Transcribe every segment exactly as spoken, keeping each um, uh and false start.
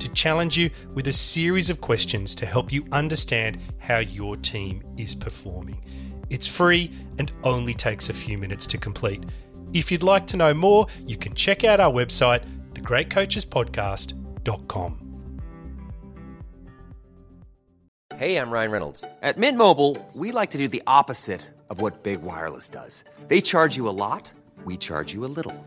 to challenge you with a series of questions to help you understand how your team is performing. It's free and only takes a few minutes to complete. If you'd like to know more, you can check out our website, the great coaches podcast dot com. Hey, I'm Ryan Reynolds. At Mint Mobile, we like to do the opposite of what Big Wireless does. They charge you a lot, we charge you a little.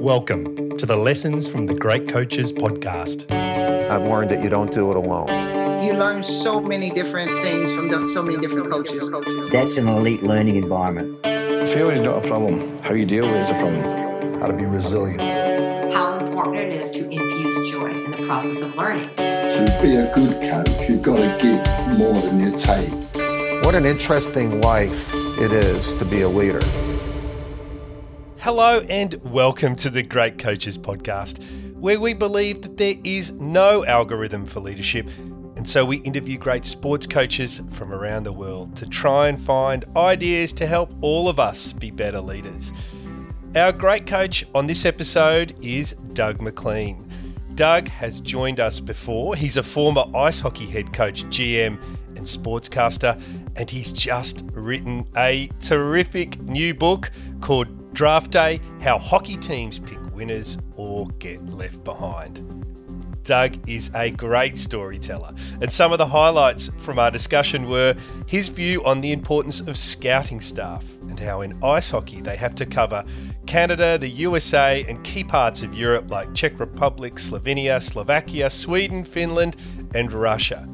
Welcome to the Lessons from the Great Coaches podcast. I've learned that you don't do it alone. You learn so many different things from the, so many different coaches. That's an elite learning environment. Failure is not a problem. How you deal with it is a problem. How to be resilient. How important it is to infuse joy in the process of learning. To be a good coach, you've got to give more than you take. What an interesting life it is to be a leader. Hello and welcome to the Great Coaches Podcast, where we believe that there is no algorithm for leadership, and so we interview great sports coaches from around the world to try and find ideas to help all of us be better leaders. Our great coach on this episode is Doug McLean. Doug has joined us before. He's a former ice hockey head coach, G M, and sportscaster, and he's just written a terrific new book called Draft Day, How Hockey Teams Pick Winners or Get Left Behind. Doug is a great storyteller, and some of the highlights from our discussion were his view on the importance of scouting staff and how in ice hockey they have to cover Canada, the U S A and key parts of Europe like Czech Republic, Slovenia, Slovakia, Sweden, Finland and Russia.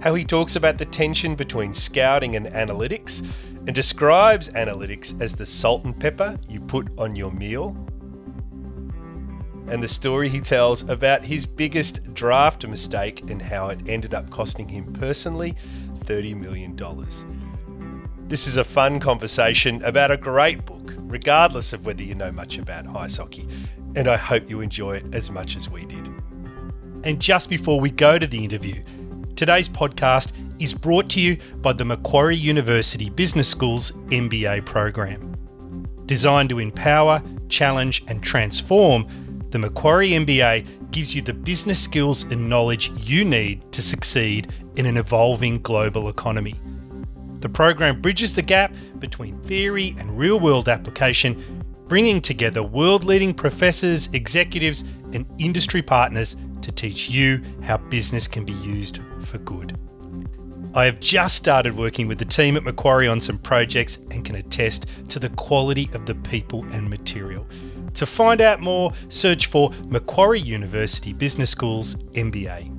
How he talks about the tension between scouting and analytics, and describes analytics as the salt and pepper you put on your meal. And the story he tells about his biggest draft mistake and how it ended up costing him personally thirty million dollars. This is a fun conversation about a great book, regardless of whether you know much about ice hockey, and I hope you enjoy it as much as we did. And just before we go to the interview, today's podcast is brought to you by the Macquarie University Business School's M B A program. Designed to empower, challenge and transform, the Macquarie M B A gives you the business skills and knowledge you need to succeed in an evolving global economy. The program bridges the gap between theory and real-world application, bringing together world-leading professors, executives and industry partners to teach you how business can be used for good. I have just started working with the team at Macquarie on some projects and can attest to the quality of the people and material. To find out more, search for Macquarie University Business School's M B A.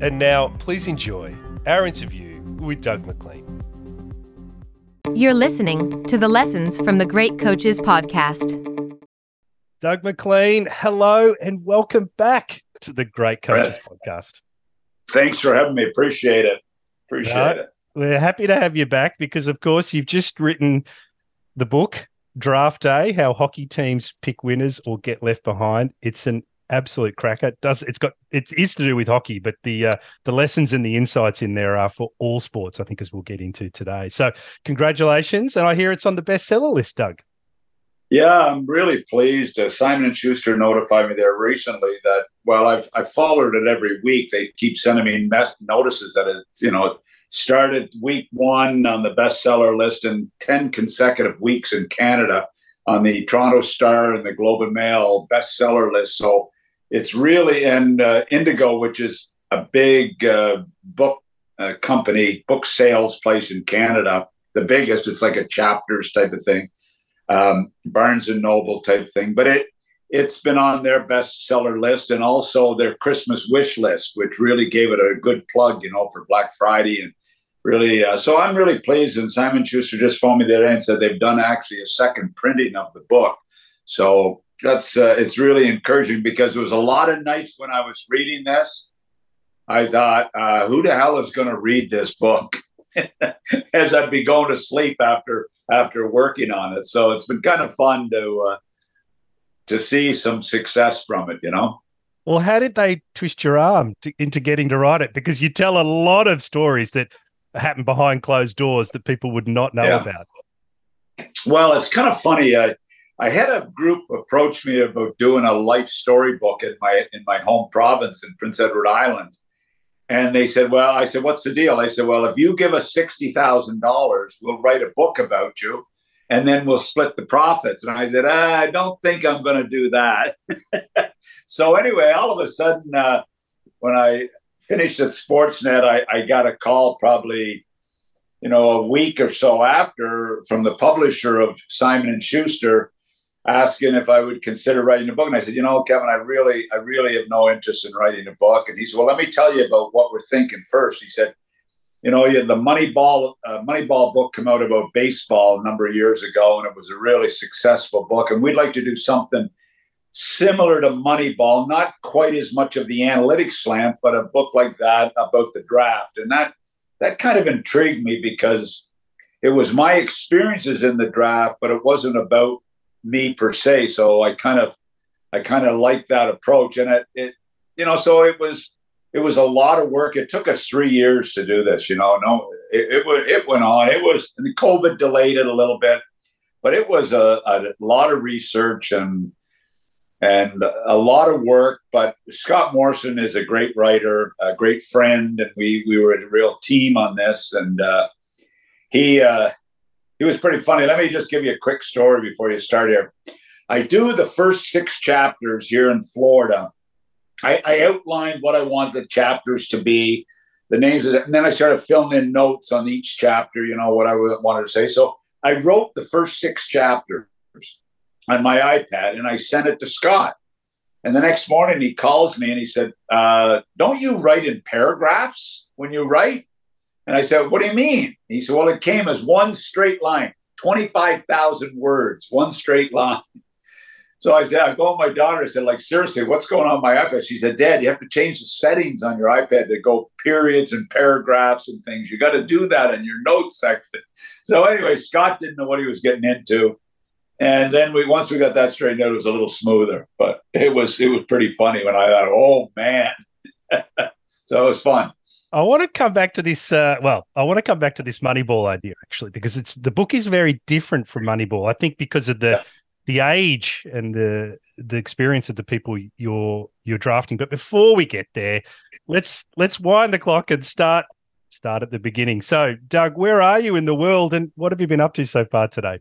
And now, please enjoy our interview with Doug McLean. You're listening to the Lessons from the Great Coaches podcast. Doug McLean, hello and welcome back to the Great Coaches podcast. Thanks for having me. Appreciate it. Appreciate no, it. We're happy to have you back because, of course, you've just written the book, Draft Day, How Hockey Teams Pick Winners or Get Left Behind. It's an absolute cracker. It does it's got it is to do with hockey, but the uh, the lessons and the insights in there are for all sports, I think, as we'll get into today. So congratulations, and I hear it's on the bestseller list, Doug. Yeah, I'm really pleased. Uh, Simon and Schuster notified me there recently that, well, I've I followed it every week. They keep sending me mess notices that it's, you know, it started week one on the bestseller list and ten consecutive weeks in Canada on the Toronto Star and the Globe and Mail bestseller list. So it's really, and uh, Indigo, which is a big uh, book uh, company, book sales place in Canada, the biggest, it's like a Chapters type of thing. Um, Barnes and Noble type thing, but it it's been on their bestseller list and also their Christmas wish list, which really gave it a good plug, you know, for Black Friday and really. Uh, so I'm really pleased. And Simon Schuster just phoned me the other day and said they've done actually a second printing of the book. So that's uh, it's really encouraging because there was a lot of nights when I was reading this, I thought, uh, who the hell is going to read this book? As I'd be going to sleep after after working on it. So it's been kind of fun to uh, to see some success from it, you know? Well, how did they twist your arm to, into getting to write it? Because you tell a lot of stories that happen behind closed doors that people would not know yeah. about. Well, it's kind of funny. I, I had a group approach me about doing a life storybook in my in my home province in Prince Edward Island. And they said, well, I said, what's the deal? I said, well, if you give us sixty thousand dollars, we'll write a book about you and then we'll split the profits. And I said, ah, I don't think I'm going to do that. So anyway, all of a sudden, uh, when I finished at Sportsnet, I, I got a call probably, you know, a week or so after from the publisher of Simon and Schuster asking if I would consider writing a book. And I said, you know, Kevin, I really, I really have no interest in writing a book. And he said, well, let me tell you about what we're thinking first. He said, you know, you had the Moneyball, uh, Moneyball book come out about baseball a number of years ago, and it was a really successful book. And we'd like to do something similar to Moneyball, not quite as much of the analytics slant, but a book like that about the draft. And that, that kind of intrigued me because it was my experiences in the draft, but it wasn't about me per se. So I kind of, I kind of liked that approach. And it, it, you know, so it was, it was a lot of work. It took us three years to do this, you know, no, it, it was, it went on, it was, and the COVID delayed it a little bit, but it was a, a lot of research and, and a lot of work. But Scott Morrison is a great writer, a great friend. And we, we were a real team on this. And, uh, he, uh, He was pretty funny. Let me just give you a quick story before you start here. I do the first six chapters here in Florida. I, I outlined what I want the chapters to be, the names of it, and then I started filling in notes on each chapter, you know, what I wanted to say. So I wrote the first six chapters on my iPad, and I sent it to Scott. And the next morning he calls me and he said, uh, don't you write in paragraphs when you write? And I said, what do you mean? He said, well, it came as one straight line, twenty-five thousand words, one straight line. So I said, I go with my daughter. I said, like, seriously, what's going on with my iPad? She said, Dad, you have to change the settings on your iPad to go periods and paragraphs and things. You got to do that in your notes section. So anyway, Scott didn't know what he was getting into. And then we once we got that straightened out, it was a little smoother. But it was it was pretty funny when I thought, oh, man. So it was fun. I want to come back to this. Uh, well, I want to come back to this Moneyball idea actually, because it's the book is very different from Moneyball. I think because of the yeah. the age and the the experience of the people you're you're drafting. But before we get there, let's let's wind the clock and start start at the beginning. So, Doug, where are you in the world, and what have you been up to so far today?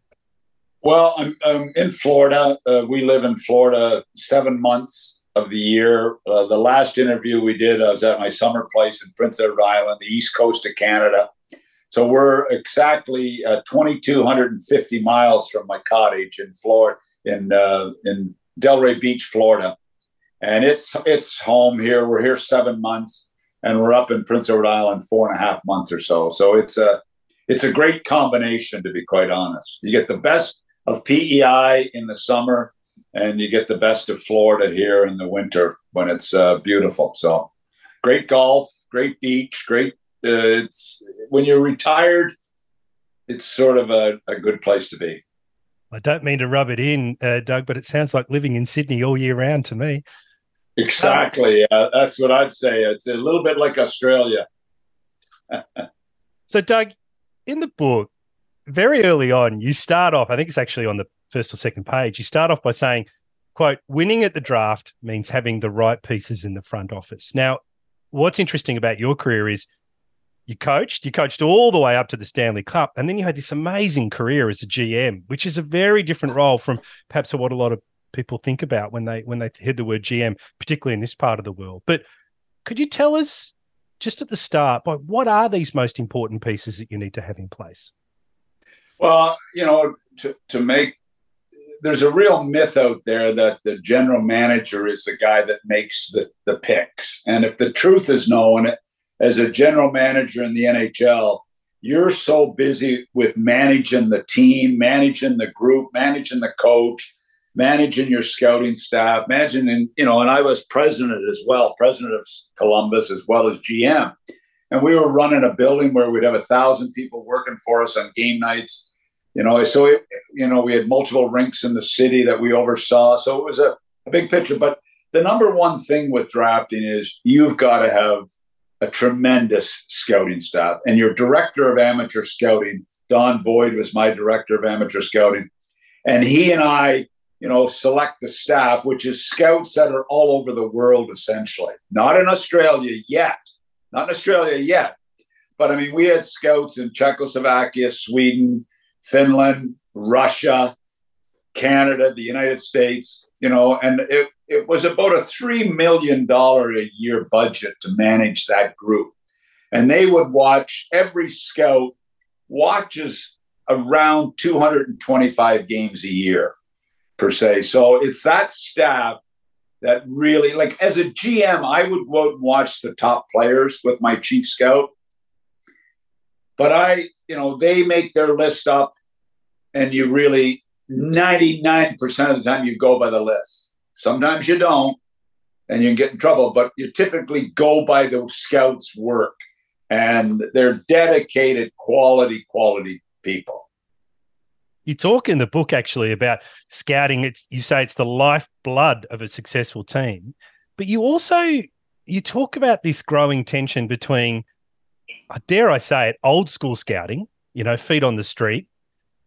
Well, I'm, I'm in Florida. Uh, we live in Florida seven months. Of the year. Uh, the last interview we did, I was at my summer place in Prince Edward Island, the east coast of Canada. So we're exactly uh, two thousand two hundred fifty miles from my cottage in Florida, in uh, in Delray Beach, Florida, and it's it's home here. We're here seven months, and we're up in Prince Edward Island four and a half months or so. So it's a it's a great combination, to be quite honest. You get the best of P E I in the summer. And you get the best of Florida here in the winter when it's uh, beautiful. So great golf, great beach, great. Uh, it's when you're retired, it's sort of a, a good place to be. I don't mean to rub it in, uh, Doug, but it sounds like living in Sydney all year round to me. Exactly. Uh, that's what I'd say. It's a little bit like Australia. So, Doug, in the book, very early on, you start off, I think it's actually on the first or second page, you start off by saying, quote, winning at the draft means having the right pieces in the front office. Now, what's interesting about your career is you coached, you coached all the way up to the Stanley Cup, and then you had this amazing career as a G M, which is a very different role from perhaps what a lot of people think about when they when they hear the word G M, particularly in this part of the world. But could you tell us just at the start, what are these most important pieces that you need to have in place? Well, you know, to, to make, there's a real myth out there that the general manager is the guy that makes the, the picks. And if the truth is known, as a general manager in the N H L, you're so busy with managing the team, managing the group, managing the coach, managing your scouting staff, managing, you know, and I was president as well, president of Columbus as well as G M. And we were running a building where we'd have a thousand people working for us on game nights. You know, so, it, you know, we had multiple rinks in the city that we oversaw. So it was a, a big picture. But the number one thing with drafting is you've got to have a tremendous scouting staff. And your director of amateur scouting, Don Boyd, was my director of amateur scouting. And he and I, you know, select the staff, which is scouts that are all over the world, essentially. Not in Australia yet. Not in Australia yet. But, I mean, we had scouts in Czechoslovakia, Sweden, Finland, Russia, Canada, the United States, you know, and it, it was about a three million dollars a year budget to manage that group. And they would watch, every scout watches around two hundred twenty-five games a year, per se. So it's that staff that really, like as a G M, I would go out and watch the top players with my chief scout. But I, you know, they make their list up and you really, ninety-nine percent of the time you go by the list. Sometimes you don't and you can get in trouble, but you typically go by the scouts' work, and they're dedicated, quality, quality people. You talk in the book actually about scouting. It's, you say it's the lifeblood of a successful team, but you also, you talk about this growing tension between, dare I say it, old school scouting, you know, feet on the street,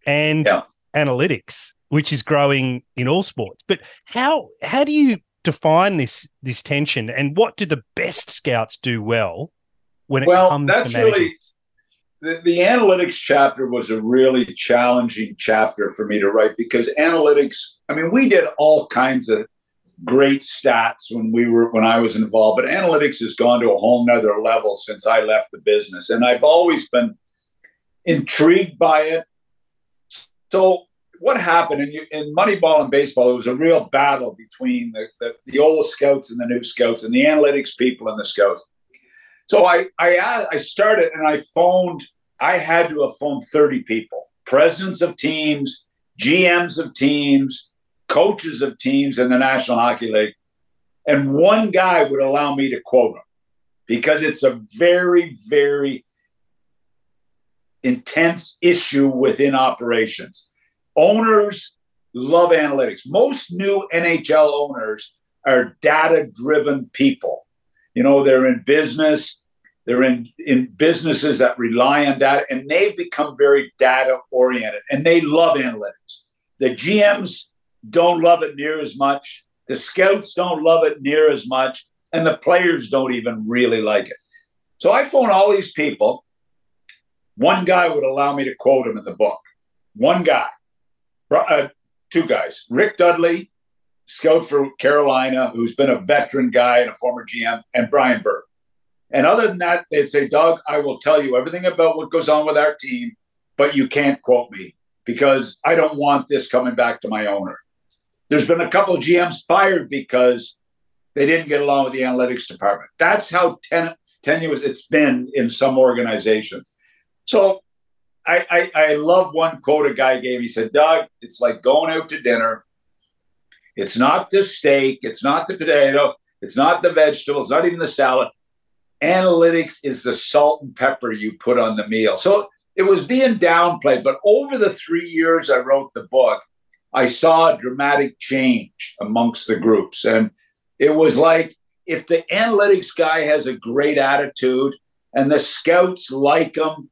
and yeah. analytics, which is growing in all sports. But how how do you define this this tension, and what do the best scouts do well when it well, comes that's to managing? Really- The, the analytics chapter was a really challenging chapter for me to write, because analytics, I mean, we did all kinds of great stats when we were, when I was involved, but analytics has gone to a whole nother level since I left the business. And I've always been intrigued by it. So what happened in, in Moneyball and baseball, it was a real battle between the, the, the old scouts and the new scouts, and the analytics people and the scouts. So I, I I started and I phoned, I had to have phoned thirty people, presidents of teams, G Ms of teams, coaches of teams in the National Hockey League. And one guy would allow me to quote him, because it's a very, very intense issue within operations. Owners love analytics. Most new N H L owners are data-driven people. You know, they're in business, they're in, in businesses that rely on data, and they've become very data-oriented, and they love analytics. The G Ms don't love it near as much, the scouts don't love it near as much, and the players don't even really like it. So I phoned all these people. One guy would allow me to quote him in the book. One guy, uh, two guys, Rick Dudley, scout for Carolina, who's been a veteran guy and a former G M, and Brian Burke. And other than that, they'd say, Doug, I will tell you everything about what goes on with our team, but you can't quote me because I don't want this coming back to my owner. There's been a couple of G Ms fired because they didn't get along with the analytics department. That's how ten- tenuous it's been in some organizations. So I, I, I love one quote a guy gave. He said, Doug, it's like going out to dinner. It's not the steak, it's not the potato, it's not the vegetables, not even the salad. Analytics is the salt and pepper you put on the meal. So it was being downplayed, but over the three years I wrote the book, I saw a dramatic change amongst the groups. And It was like, if the analytics guy has a great attitude and the scouts like him,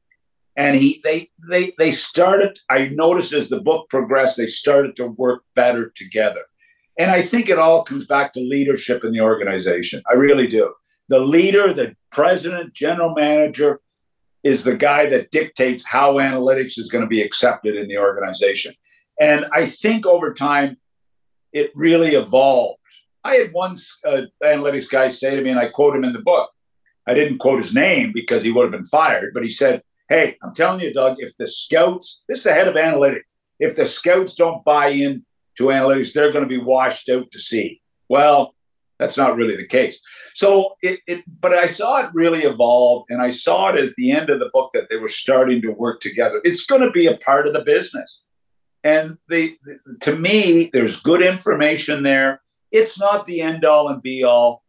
and he they they they started, I noticed as the book progressed, they started to work better together. And I think it all comes back to leadership in the organization. I really do. The leader, the president, general manager, is the guy that dictates how analytics is going to be accepted in the organization. And I think over time, it really evolved. I had one uh, analytics guy say to me, and I quote him in the book. I didn't quote his name because he would have been fired, but he said, hey, I'm telling you, Doug, if the scouts, this is the head of analytics, if the scouts don't buy in to analytics, they're going to be washed out to sea. Well, that's not really the case. So it, it, but I saw it really evolve, and I saw it at the end of the book that they were starting to work together. It's going to be a part of the business. And they, to me, there's good information there. It's not the end all and be all,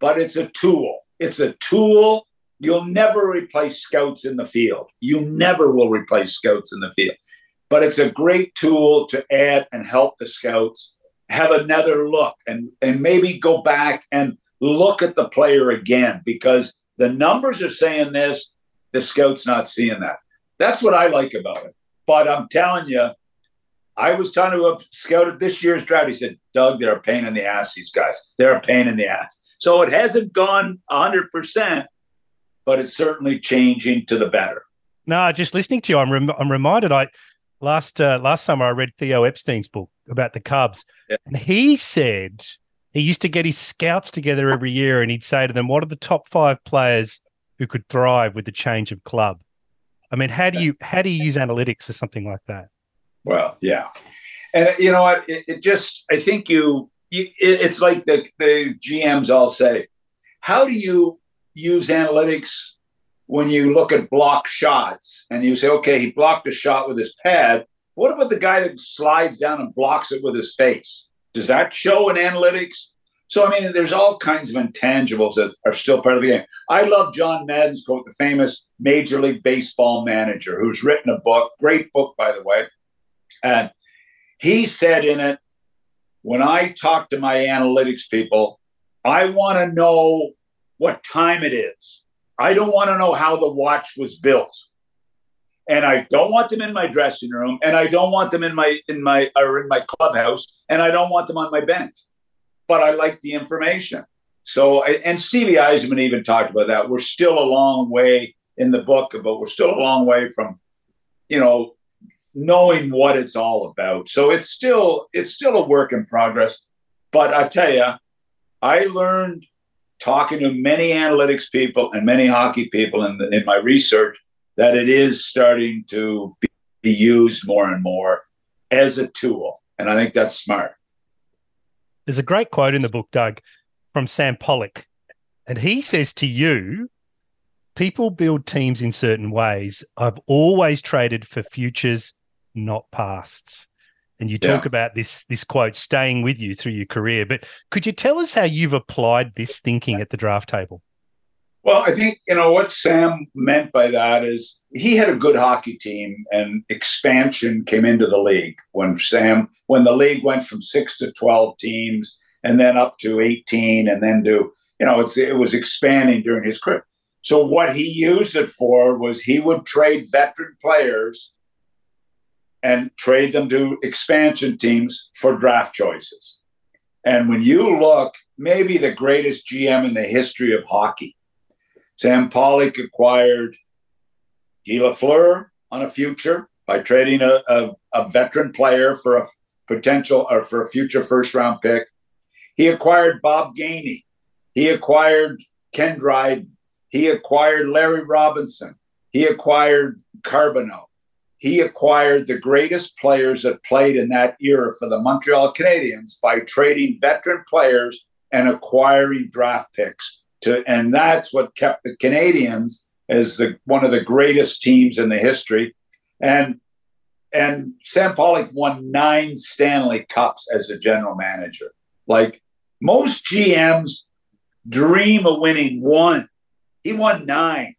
but it's a tool. It's a tool. You'll never replace scouts in the field. You never will replace scouts in the field. But it's a great tool to add and help the scouts have another look and, and maybe go back and look at the player again, because the numbers are saying this, the scout's not seeing that. That's what I like about it. But I'm telling you, I was talking to a scout at this year's draft. He said, Doug, they're a pain in the ass, these guys. They're a pain in the ass. So it hasn't gone one hundred percent, but it's certainly changing to the better. No, just listening to you, I'm rem- I'm reminded I last uh, last summer I read Theo Epstein's book about the Cubs. Yeah. And he said he used to get his scouts together every year and he'd say to them, what are the top five players who could thrive with the change of club? I mean, how do you how do you use analytics for something like that? Well, yeah. And you know what? It, it just, I think you, you it, it's like the, the G Ms all say, how do you use analytics when you look at block shots and you say, okay, he blocked a shot with his pad. What about the guy that slides down and blocks it with his face? Does that show in analytics? So, I mean, there's all kinds of intangibles that are still part of the game. I love John Madden's quote, the famous Major League Baseball manager, who's written a book, great book, by the way. And he said in it, when I talk to my analytics people, I want to know what time it is. I don't want to know how the watch was built. And I don't want them in my dressing room, and I don't want them in my in my or in my clubhouse, and I don't want them on my bench. But I like the information. So, and Stevie Eisenman even talked about that. We're still a long way in the book, but we're still a long way from, you know, knowing what it's all about. So it's still it's still a work in progress. But I tell you, I learned talking to many analytics people and many hockey people in, the, in my research that it is starting to be, be used more and more as a tool. And I think that's smart. There's a great quote in the book, Doug, from Sam Pollock. And he says to you, people build teams in certain ways. I've always traded for futures, not pasts. And you talk yeah. about this this quote staying with you through your career. But could you tell us how you've applied this thinking at the draft table? Well, I think, you know, what Sam meant by that is he had a good hockey team and expansion came into the league when Sam, when the league went from six to twelve teams and then up to eighteen and then to, you know, it's it was expanding during his career. So what he used it for was he would trade veteran players and trade them to expansion teams for draft choices. And when you look, maybe the greatest G M in the history of hockey, Sam Pollock acquired Guy Lafleur on a future by trading a, a, a veteran player for a potential or for a future first-round pick. He acquired Bob Gainey. He acquired Ken Dryden. He acquired Larry Robinson. He acquired Carboneau. He acquired the greatest players that played in that era for the Montreal Canadiens by trading veteran players and acquiring draft picks. To, and that's what kept the Canadiens as the, one of the greatest teams in the history. And, and Sam Pollock won nine Stanley Cups as a general manager. Like, most G Ms dream of winning one. He won nine.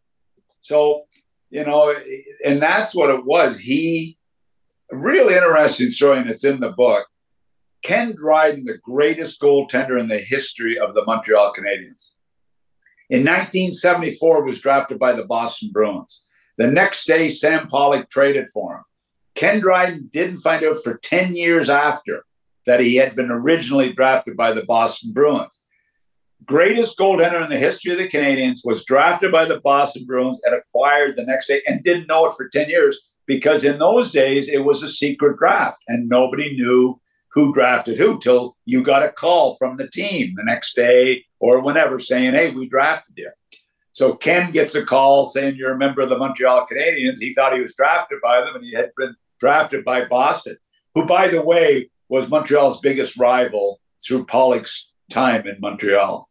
So, you know, and that's what it was. He, really interesting story, and it's in the book, Ken Dryden, the greatest goaltender in the history of the Montreal Canadiens. In nineteen seventy-four, was drafted by the Boston Bruins. The next day, Sam Pollock traded for him. Ken Dryden didn't find out for ten years after that he had been originally drafted by the Boston Bruins. Greatest goaltender in the history of the Canadiens was drafted by the Boston Bruins and acquired the next day and didn't know it for ten years because in those days it was a secret draft and nobody knew who drafted who till you got a call from the team the next day or whenever saying, hey, we drafted you. So Ken gets a call saying you're a member of the Montreal Canadiens. He thought he was drafted by them and he had been drafted by Boston, who, by the way, was Montreal's biggest rival through Pollock's time in Montreal.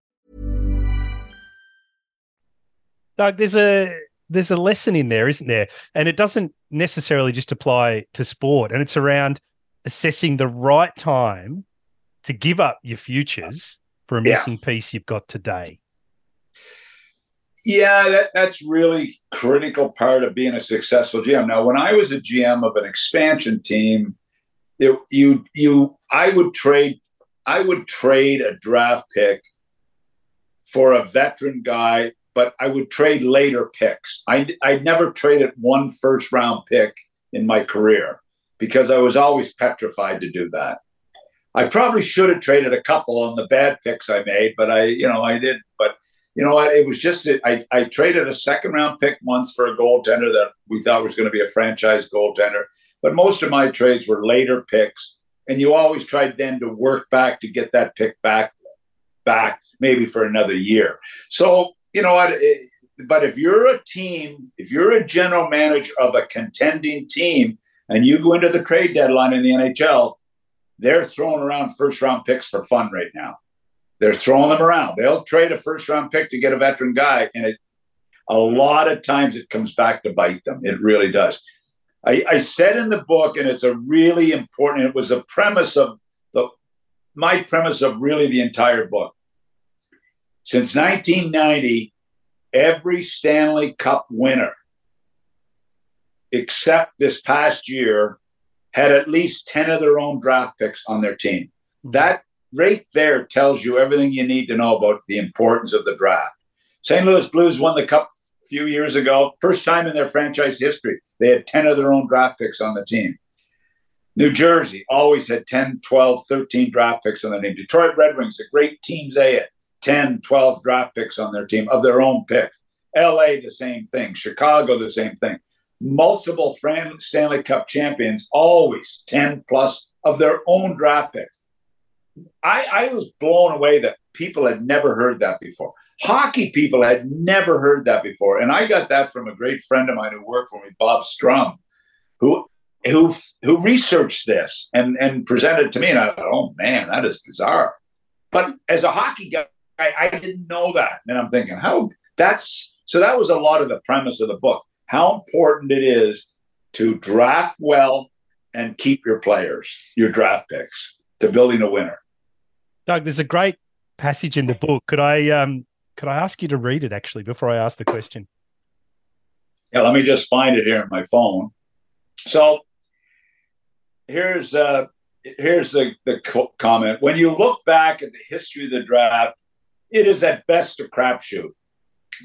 Doug, there's a there's a lesson in there, isn't there? And it doesn't necessarily just apply to sport. And it's around assessing the right time to give up your futures for a yeah. missing piece you've got today. Yeah, that, that's really critical part of being a successful G M. Now, when I was a G M of an expansion team, it, you you I would trade I would trade a draft pick for a veteran guy. But I would trade later picks. I I never traded one first round pick in my career because I was always petrified to do that. I probably should have traded a couple on the bad picks I made, but I, you know, I didn't. But you know what? It was just that I, I traded a second round pick once for a goaltender that we thought was going to be a franchise goaltender. But most of my trades were later picks. And you always tried then to work back to get that pick back, back maybe for another year. So, you know what? But if you're a team, if you're a general manager of a contending team and you go into the trade deadline in the N H L, they're throwing around first round picks for fun right now. They're throwing them around. They'll trade a first round pick to get a veteran guy. And it, a lot of times it comes back to bite them. It really does. I, I said in the book, and it's a really important, it was a premise of the, my premise of really the entire book. Since nineteen ninety, every Stanley Cup winner, except this past year, had at least ten of their own draft picks on their team. That right there tells you everything you need to know about the importance of the draft. Saint Louis Blues won the Cup a few years ago. First time in their franchise history, they had ten of their own draft picks on the team. New Jersey always had ten, twelve, thirteen draft picks on their team. Detroit Red Wings, the great teams they had. ten, twelve draft picks on their team of their own pick. L A, the same thing. Chicago, the same thing. Multiple Stanley Cup champions, always ten plus of their own draft picks. I, I was blown away that people had never heard that before. Hockey people had never heard that before. And I got that from a great friend of mine who worked for me, Bob Strum, who who who researched this and, and presented it to me. And I thought, oh, man, that is bizarre. But as a hockey guy, I, I didn't know that. And I'm thinking, how that's so that was a lot of the premise of the book, how important it is to draft well and keep your players, your draft picks, to building a winner. Doug, there's a great passage in the book. Could I um, could I ask you to read it, actually, before I ask the question? Yeah, let me just find it here on my phone. So here's uh, here's the, the co- comment. When you look back at the history of the draft, it is at best a crapshoot.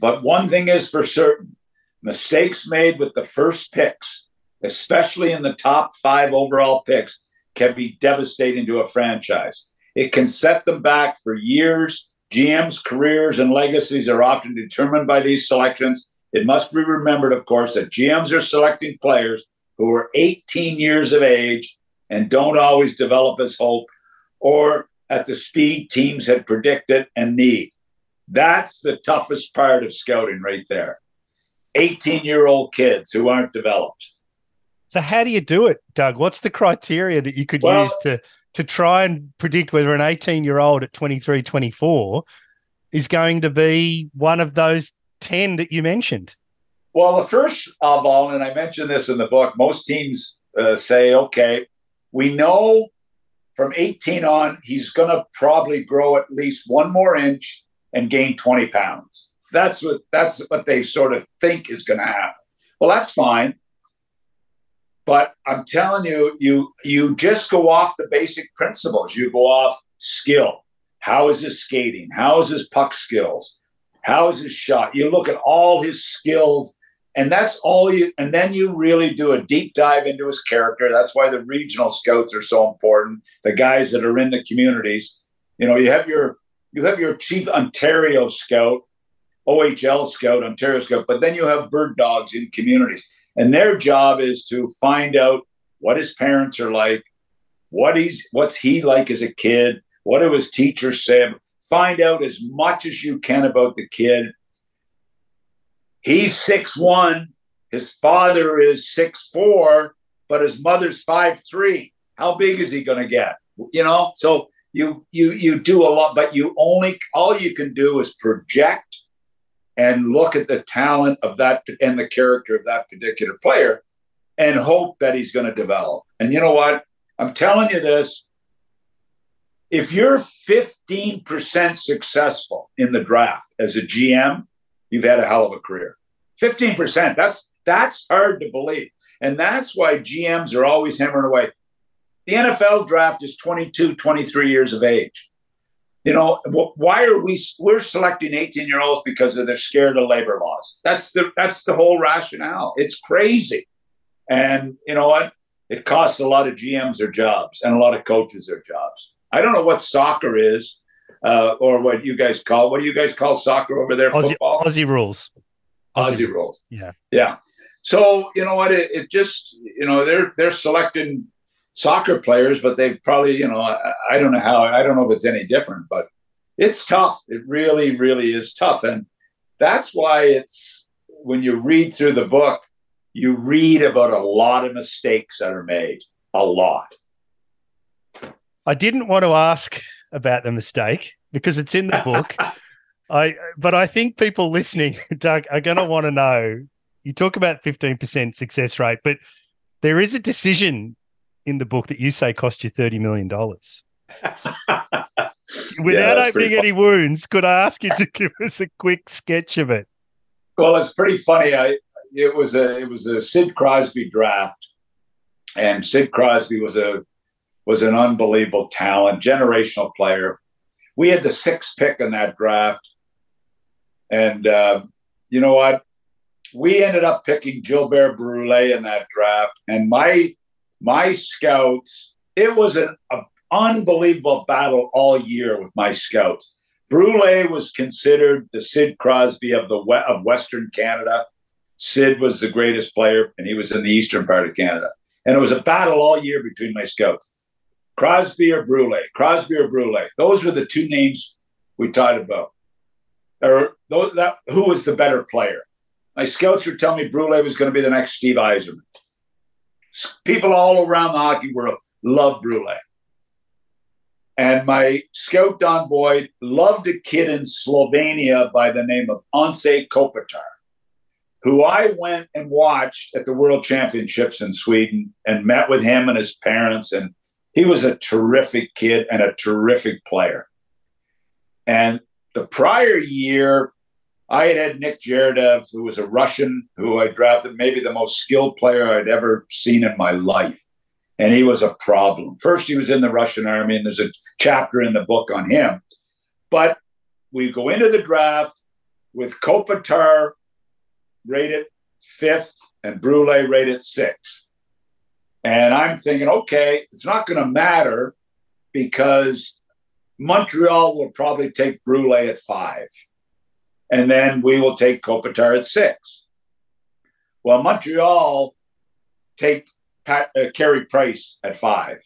But one thing is for certain, mistakes made with the first picks, especially in the top five overall picks, can be devastating to a franchise. It can set them back for years. G Ms' careers and legacies are often determined by these selections. It must be remembered, of course, that G Ms are selecting players who are eighteen years of age and don't always develop as hoped or at the speed teams had predicted and need. That's the toughest part of scouting right there. eighteen-year-old kids who aren't developed. So how do you do it, Doug? What's the criteria that you could well, use to, to try and predict whether an eighteen-year-old at twenty-three, twenty-four is going to be one of those ten that you mentioned? Well, the first of all, and I mentioned this in the book, most teams uh, say, okay, we know from eighteen on, he's going to probably grow at least one more inch and gain twenty pounds. That's what that's what they sort of think is going to happen. Well, that's fine. But I'm telling you, you you just go off the basic principles. You go off skill. How is his skating? How is his puck skills? How is his shot? You look at all his skills, and that's all you, and then you really do a deep dive into his character. That's why the regional scouts are so important, the guys that are in the communities. You know, you have your you have your chief Ontario scout, O H L scout, Ontario scout, but then you have bird dogs in communities. And their job is to find out what his parents are like, what he's, what's he like as a kid, what do his teachers say. Find out as much as you can about the kid. He's six one. His father is six four, but his mother's five three. How big is he going to get? You know, so you you you do a lot, but you only, all you can do is project and look at the talent of that and the character of that particular player and hope that he's going to develop. And you know what? I'm telling you this. If you're fifteen percent successful in the draft as a G M, you've had a hell of a career. fifteen percent, that's that's hard to believe. And that's why G Ms are always hammering away. The N F L draft is twenty-two, twenty-three years of age. You know, why are we we're selecting eighteen-year-olds because of they're scared of labor laws. That's the that's the whole rationale. It's crazy. And you know what? It costs a lot of G Ms their jobs and a lot of coaches their jobs. I don't know what soccer is uh, or what you guys call. What do you guys call soccer over there? Aussie, football? Aussie rules. Aussie, Aussie rules. Yeah. Yeah. So, you know what? It, it just, you know, they're they're selecting soccer players, but they probably, you know, I, I don't know how, I don't know if it's any different, but it's tough. It really, really is tough. And that's why it's, when you read through the book, you read about a lot of mistakes that are made, a lot. I didn't want to ask about the mistake because it's in the book. I, but I think people listening, Doug, are going to want to know, you talk about fifteen percent success rate, but there is a decision in the book that you say cost you thirty million dollars. Without yeah, opening any wounds, could I ask you to give us a quick sketch of it? Well, it's pretty funny. I it was a it was a Sid Crosby draft, and Sid Crosby was a was an unbelievable talent, generational player. We had the sixth pick in that draft, and uh, you know what? We ended up picking Gilbert Brule in that draft, and my My scouts, it was an a unbelievable battle all year with my scouts. Brule was considered the Sid Crosby of the we- of Western Canada. Sid was the greatest player, and he was in the eastern part of Canada. And it was a battle all year between my scouts. Crosby or Brule, Crosby or Brule. Those were the two names we talked about. Or those, that, who was the better player? My scouts were telling me Brule was going to be the next Steve Yzerman. People all around the hockey world love Brule. And my scout, Don Boyd, loved a kid in Slovenia by the name of Anže Kopitar, who I went and watched at the World Championships in Sweden and met with him and his parents. And he was a terrific kid and a terrific player. And the prior year, I had had Nick Gerdev, who was a Russian, who I drafted, maybe the most skilled player I'd ever seen in my life. And he was a problem. First, he was in the Russian army, and there's a chapter in the book on him. But we go into the draft with Kopitar rated fifth and Brule rated sixth. And I'm thinking, okay, it's not going to matter because Montreal will probably take Brule at five. And then we will take Kopitar at six. Well, Montreal take Pat, uh, Carey Price at five,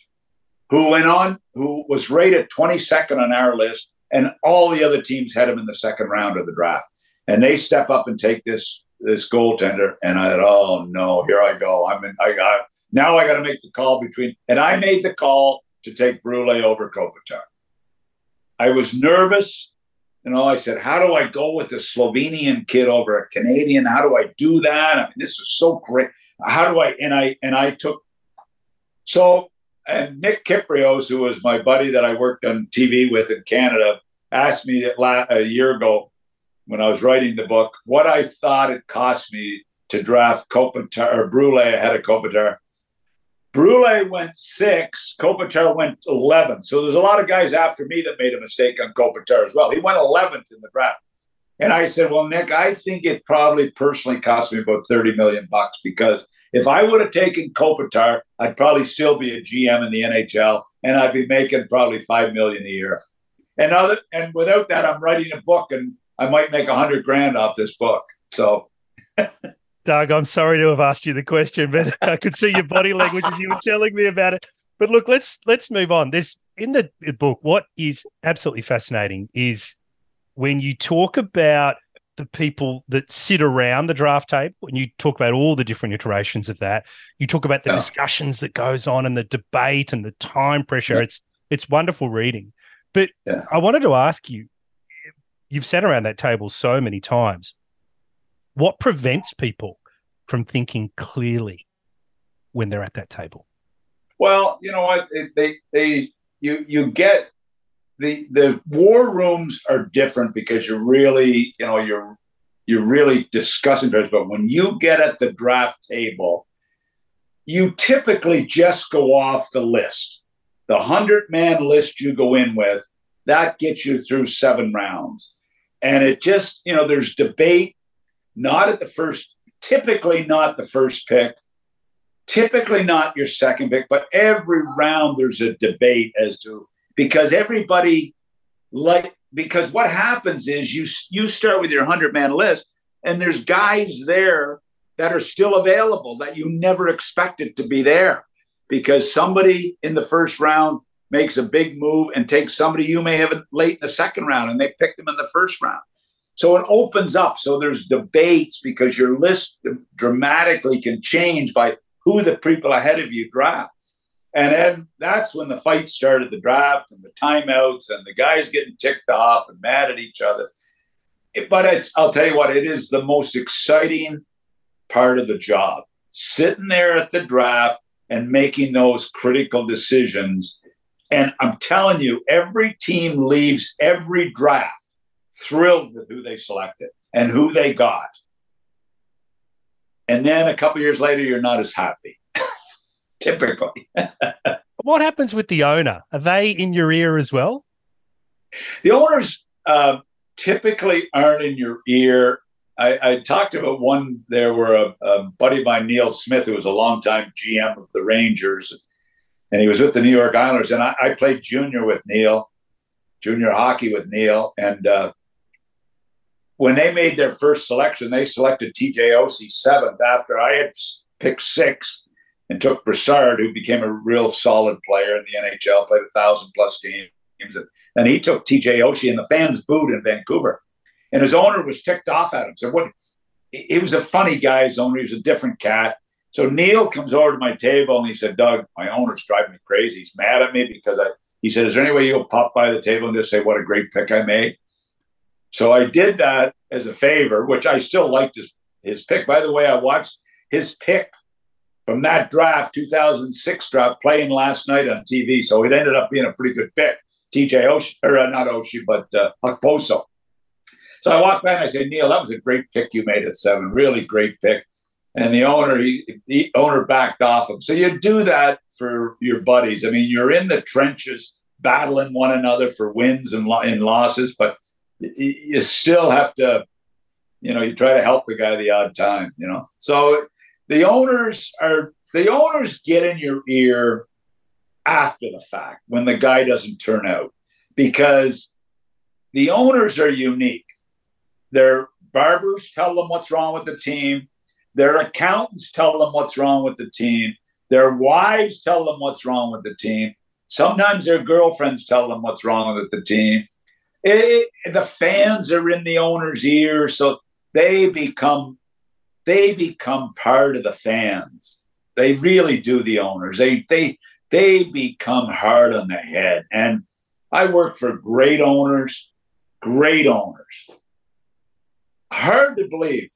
who went on, who was rated twenty-second on our list. And all the other teams had him in the second round of the draft. And they step up and take this this goaltender. And I thought, oh, no, here I go. I'm in, I got, now I got to make the call between. And I made the call to take Brule over Kopitar. I was nervous. You know, I said, how do I go with a Slovenian kid over a Canadian? How do I do that? I mean, this is so great. How do I, and I, and I took, so, and Nick Kiprios, who was my buddy that I worked on T V with in Canada, asked me a year ago when I was writing the book, what I thought it cost me to draft Kopitar or Brule ahead of Kopitar. Brule went six, Kopitar went eleven. So there's a lot of guys after me that made a mistake on Kopitar as well. He went eleventh in the draft. And I said, well, Nick, I think it probably personally cost me about thirty million bucks because if I would have taken Kopitar, I'd probably still be a G M in the N H L and I'd be making probably five million a year. And other, and without that, I'm writing a book and I might make a hundred grand off this book. So Doug, I'm sorry to have asked you the question, but I could see your body language as you were telling me about it. But look, let's let's move on. This in the book, what is absolutely fascinating is when you talk about the people that sit around the draft table, and you talk about all the different iterations of that, you talk about the oh. discussions that goes on and the debate and the time pressure. It's it's wonderful reading. But yeah. I wanted to ask you, you've sat around that table so many times. What prevents people from thinking clearly when they're at that table? Well, you know what? They, they, you, you get the the war rooms are different because you're really, you know, you're you're really discussing things. But when you get at the draft table, you typically just go off the list, the hundred-man list you go in with. That gets you through seven rounds, and it just, you know, there's debate. Not at the first, typically not the first pick, typically not your second pick, but every round there's a debate as to, because everybody, like, because what happens is you, you start with your hundred-man list and there's guys there that are still available that you never expected to be there because somebody in the first round makes a big move and takes somebody you may have late in the second round and they pick them in the first round. So it opens up. So there's debates because your list dramatically can change by who the people ahead of you draft. And then that's when the fight started, the draft and the timeouts and the guys getting ticked off and mad at each other. But it's, I'll tell you what, it is the most exciting part of the job, sitting there at the draft and making those critical decisions. And I'm telling you, every team leaves every draft thrilled with who they selected and who they got. And then a couple of years later, you're not as happy, typically. What happens with the owner? Are they in your ear as well? The owners uh, typically aren't in your ear. I, I talked about one, there were a, a buddy of mine, Neil Smith, who was a longtime G M of the Rangers, and he was with the New York Islanders. And I, I played junior with Neil, junior hockey with Neil. And, uh, when they made their first selection, they selected T J Oshie seventh after I had picked sixth and took Broussard, who became a real solid player in the N H L, played a thousand plus games. And he took T J Oshie and the fans booed in Vancouver. And his owner was ticked off at him. So what? He was a funny guy, his owner. He was a different cat. So Neil comes over to my table and he said, Doug, my owner's driving me crazy. He's mad at me because I, he said, is there any way you'll pop by the table and just say what a great pick I made? So I did that as a favor, which I still liked his, his pick. By the way, I watched his pick from that draft, two thousand six draft, playing last night on T V. So it ended up being a pretty good pick. T J Oshie, or not Oshie, but uh, Okposo. So I walked back and I said, Neil, that was a great pick you made at seven. Really great pick. And the owner, he, the owner backed off him. So you do that for your buddies. I mean, you're in the trenches battling one another for wins and, lo- and losses, but you still have to, you know, you try to help the guy the odd time, you know. So the owners are the owners get in your ear after the fact when the guy doesn't turn out, because the owners are unique. Their barbers tell them what's wrong with the team. Their accountants tell them what's wrong with the team. Their wives tell them what's wrong with the team. Sometimes their girlfriends tell them what's wrong with the team. It, it, the fans are in the owner's ear, so they become they become part of the fans. They really do, the owners. They they they become hard on the head. And I work for great owners, great owners. Hard to believe.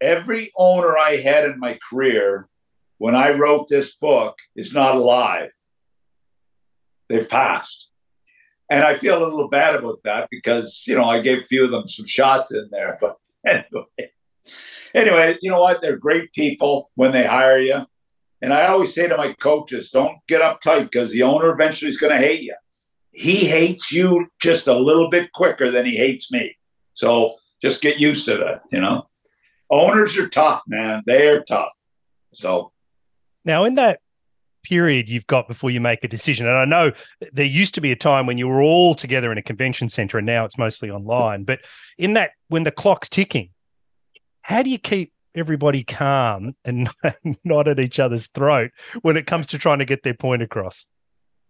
Every owner I had in my career when I wrote this book is not alive. They've passed. And I feel a little bad about that because, you know, I gave a few of them some shots in there. But anyway, anyway, you know what? They're great people when they hire you. And I always say to my coaches, don't get uptight because the owner eventually is going to hate you. He hates you just a little bit quicker than he hates me. So just get used to that, you know. Owners are tough, man. They are tough. So now in that period you've got before you make a decision, and I know there used to be a time when you were all together in a convention center and now it's mostly online, but in that, when the clock's ticking, how do you keep everybody calm and not at each other's throat when it comes to trying to get their point across?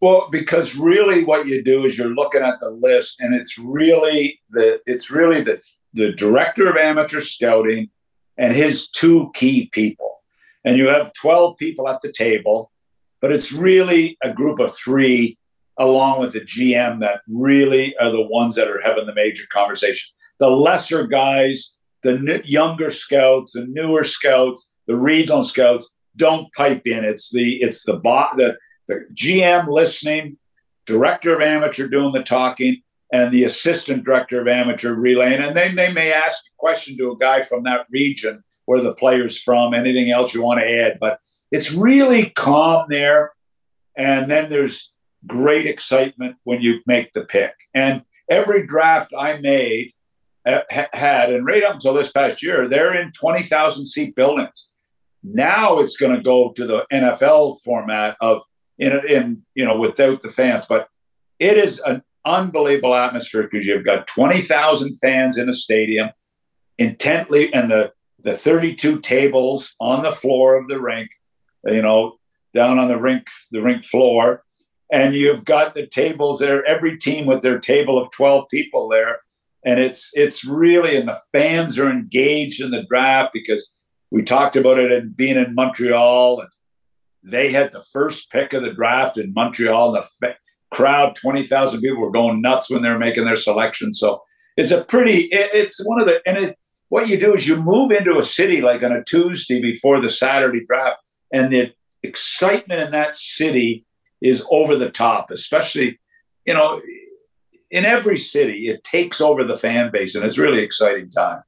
Well, because really what you do is you're looking at the list, and it's really the it's really the the director of amateur scouting and his two key people. And you have twelve people at the table, but it's really a group of three along with the G M that really are the ones that are having the major conversation. The lesser guys, the new, younger scouts, the newer scouts, the regional scouts don't pipe in. It's the it's the the, the G M listening, director of amateur doing the talking, and the assistant director of amateur relaying. And then they may ask a question to a guy from that region where the player's from, anything else you want to add. But it's really calm there. And then there's great excitement when you make the pick. And every draft I made uh, had, and right up until this past year, they're in twenty thousand seat buildings. Now it's going to go to the N F L format of, in, in you know, without the fans. But it is an unbelievable atmosphere because you've got twenty thousand fans in a stadium intently, and the the thirty-two tables on the floor of the rink, you know, down on the rink, the rink floor. And you've got the tables there, every team with their table of twelve people there. And it's, it's really, and the fans are engaged in the draft because we talked about it and being in Montreal, and they had the first pick of the draft in Montreal. And the fa- crowd, twenty thousand people were going nuts when they were making their selection. So it's a pretty, it, it's one of the, and it, what you do is you move into a city like on a Tuesday before the Saturday draft, and the excitement in that city is over the top, especially, you know, in every city, it takes over the fan base, and it's really exciting time.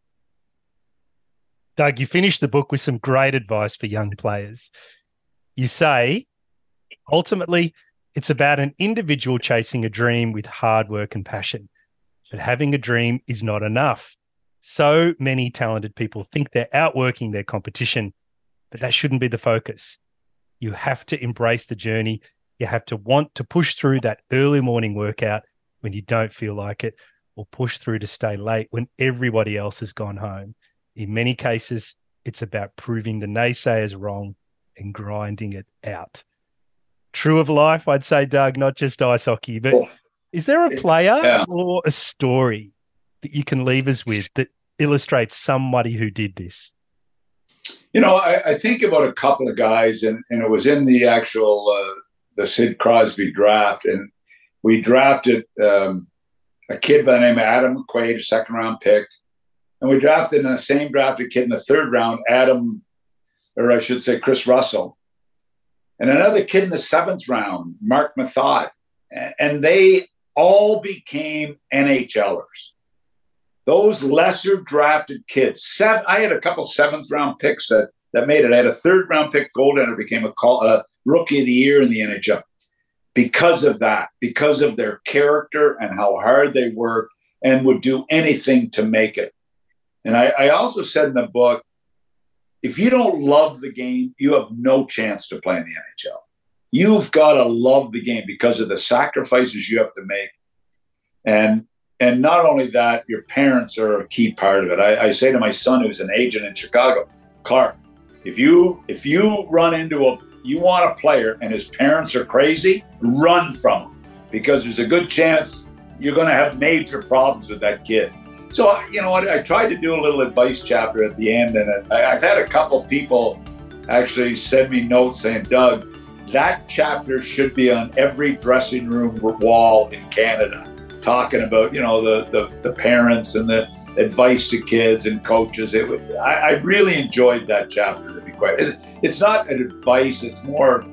Doug, you finished the book with some great advice for young players. You say, ultimately, it's about an individual chasing a dream with hard work and passion, but having a dream is not enough. So many talented people think they're outworking their competition, but that shouldn't be the focus. You have to embrace the journey. You have to want to push through that early morning workout when you don't feel like it, or push through to stay late when everybody else has gone home. In many cases, it's about proving the naysayers wrong and grinding it out. True of life, I'd say, Doug, not just ice hockey, but is there a player yeah. or a story that you can leave us with that illustrates somebody who did this? You know, I, I think about a couple of guys, and, and it was in the actual uh, the Sid Crosby draft, and we drafted um, a kid by the name of Adam McQuaid, a second-round pick, and we drafted in the same draft a kid in the third round, Adam, or I should say Chris Russell, and another kid in the seventh round, Mark Mathod, and they all became N H Lers. Those lesser drafted kids. Seven, I had a couple seventh round picks that, that made it. I had a third round pick goaltender, became a, call, a rookie of the year in the N H L because of that, because of their character and how hard they worked and would do anything to make it. And I, I also said in the book, If you don't love the game, you have no chance to play in the N H L. You've got to love the game because of the sacrifices you have to make. And and not only that, your parents are a key part of it. I, I say to my son, who's an agent in Chicago, Clark, if you if you run into a, you want a player and his parents are crazy, run from him, because there's a good chance you're going to have major problems with that kid. So, you know, I, I tried to do a little advice chapter at the end, and I, I've had a couple people actually send me notes saying, Doug, that chapter should be on every dressing room wall in Canada, talking about, you know, the, the, the parents and the advice to kids and coaches. It would, I, I really enjoyed that chapter, to be quite. It's, it's not an advice, it's more,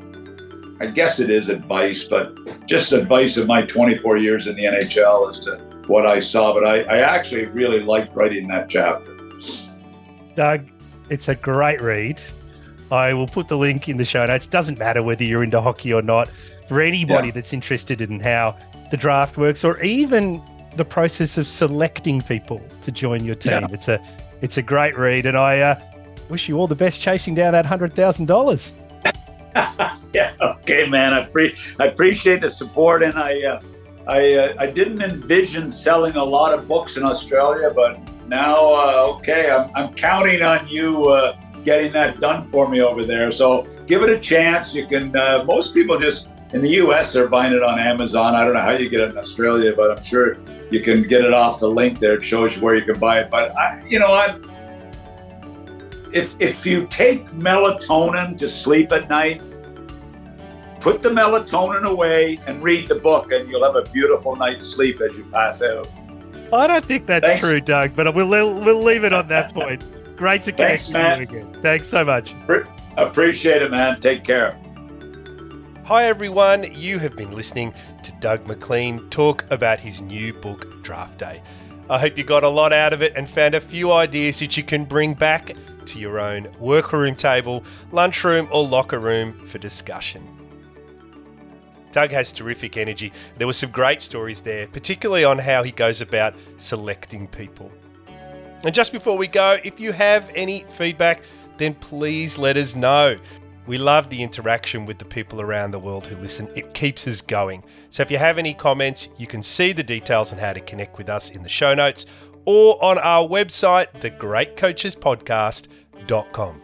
I guess it is advice, but just advice of my twenty-four years in the N H L as to what I saw. But I, I actually really liked writing that chapter. Doug, it's a great read. I will put the link in the show notes. Doesn't matter whether you're into hockey or not. For anybody yeah. that's interested in how the draft works, or even the process of selecting people to join your team, yeah. it's a it's a great read, and I uh, wish you all the best chasing down that hundred thousand dollars. Yeah, okay, man. I, pre- I appreciate the support, and I uh, I uh, I didn't envision selling a lot of books in Australia, but now uh, okay, I'm I'm counting on you. Uh, getting that done for me over there. So give it a chance. You can, uh, most people just in the U S are buying it on Amazon. I don't know how you get it in Australia, but I'm sure you can get it off the link there. It shows you where you can buy it. But I, you know, I, if, if you take melatonin to sleep at night, put the melatonin away and read the book, and you'll have a beautiful night's sleep as you pass out. I don't think that's Thanks. true, Doug, but we'll, we'll leave it on that point. Great to connect with you again. Thanks so much. Appreciate it, man. Take care. Hi, everyone. You have been listening to Doug McLean talk about his new book, Draft Day. I hope you got a lot out of it and found a few ideas that you can bring back to your own workroom table, lunchroom, or locker room for discussion. Doug has terrific energy. There were some great stories there, particularly on how he goes about selecting people. And just before we go, if you have any feedback, then please let us know. We love the interaction with the people around the world who listen. It keeps us going. So if you have any comments, you can see the details on how to connect with us in the show notes or on our website, the great coaches podcast dot com.